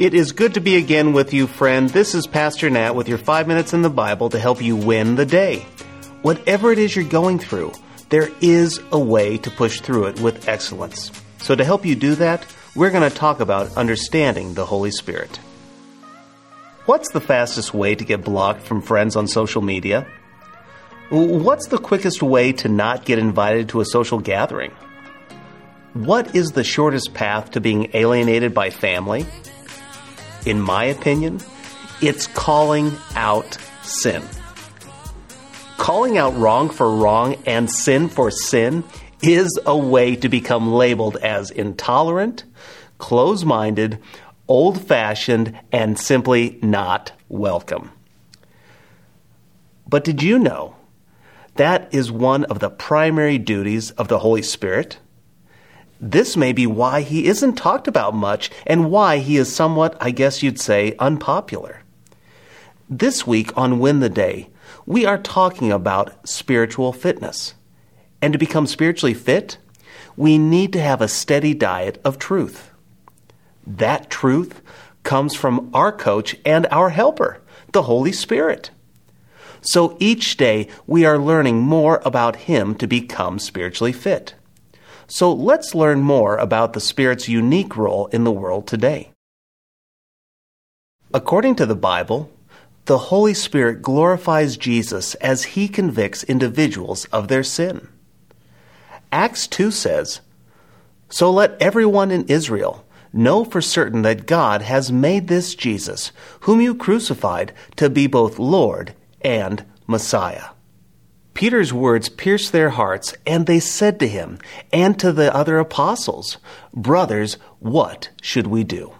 It is good to be again with you, friend. This is Pastor Nat with your 5 minutes in the Bible to help you win the day. Whatever it is you're going through, there is a way to push through it with excellence. So to help you do that, we're going to talk about understanding the Holy Spirit. What's the fastest way to get blocked from friends on social media? What's the quickest way to not get invited to a social gathering? What is the shortest path to being alienated by family? In my opinion, it's calling out sin. Calling out wrong for wrong and sin for sin is a way to become labeled as intolerant, closed-minded, old-fashioned, and simply not welcome. But did you know that is one of the primary duties of the Holy Spirit? This may be why he isn't talked about much and why he is somewhat, I guess you'd say, unpopular. This week on Win the Day, we are talking about spiritual fitness. And to become spiritually fit, we need to have a steady diet of truth. That truth comes from our coach and our helper, the Holy Spirit. So each day, we are learning more about him to become spiritually fit. So let's learn more about the Spirit's unique role in the world today. According to the Bible, the Holy Spirit glorifies Jesus as he convicts individuals of their sin. Acts 2 says, "So let everyone in Israel know for certain that God has made this Jesus, whom you crucified, to be both Lord and Messiah." Peter's words pierced their hearts, and they said to him and to the other apostles, "Brothers, what should we do?"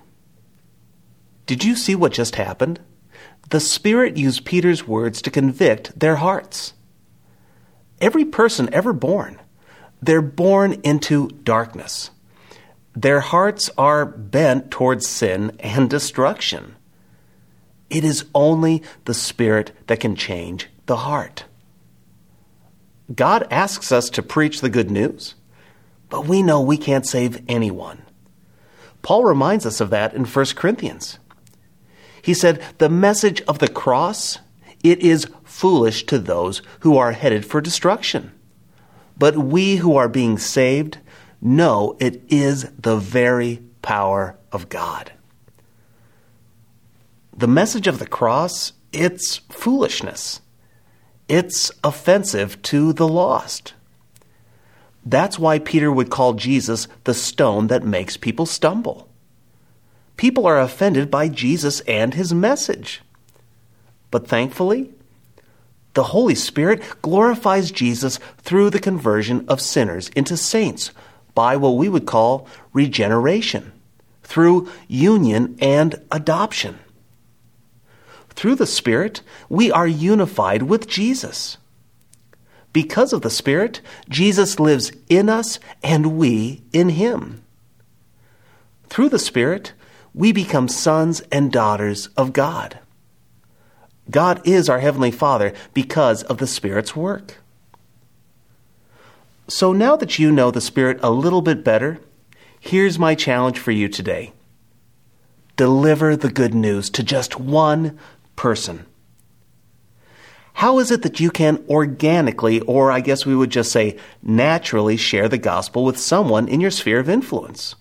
Did you see what just happened? The Spirit used Peter's words to convict their hearts. Every person ever born, they're born into darkness. Their hearts are bent towards sin and destruction. It is only the Spirit that can change the heart. God asks us to preach the good news, but we know we can't save anyone. Paul reminds us of that in 1 Corinthians. He said, "The message of the cross, it is foolish to those who are headed for destruction. But we who are being saved know it is the very power of God." The message of the cross, it's foolishness. It's offensive to the lost. That's why Peter would call Jesus the stone that makes people stumble. People are offended by Jesus and his message. But thankfully, the Holy Spirit glorifies Jesus through the conversion of sinners into saints by what we would call regeneration, through union and adoption. Through the Spirit, we are unified with Jesus. Because of the Spirit, Jesus lives in us and we in him. Through the Spirit, we become sons and daughters of God. God is our Heavenly Father because of the Spirit's work. So now that you know the Spirit a little bit better, here's my challenge for you today. Deliver the good news to just one person. How is it that you can organically, or I guess we would just say naturally, share the gospel with someone in your sphere of influence?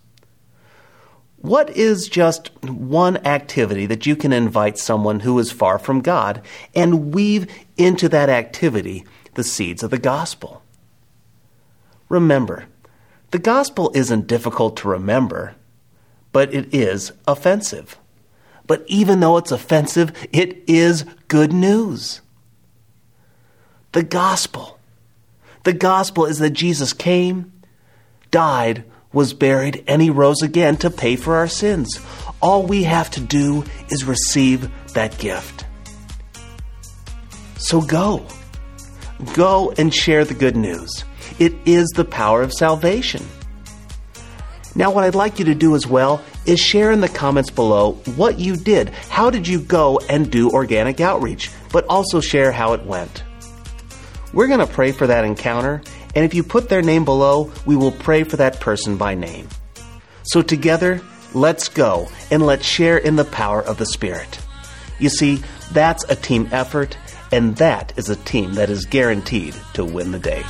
What is just one activity that you can invite someone who is far from God and weave into that activity the seeds of the gospel? Remember, the gospel isn't difficult to remember, but it is offensive. But even though it's offensive, it is good news. The gospel is that Jesus came, died, was buried, and he rose again to pay for our sins. All we have to do is receive that gift. So go and share the good news. It is the power of salvation. Now, what I'd like you to do as well is share in the comments below what you did. How did you go and do organic outreach? But also share how it went. We're going to pray for that encounter, and if you put their name below, we will pray for that person by name. So together, Let's go and let's share in the power of the Spirit. You see, that's a team effort, and that is a team that is guaranteed to win the day.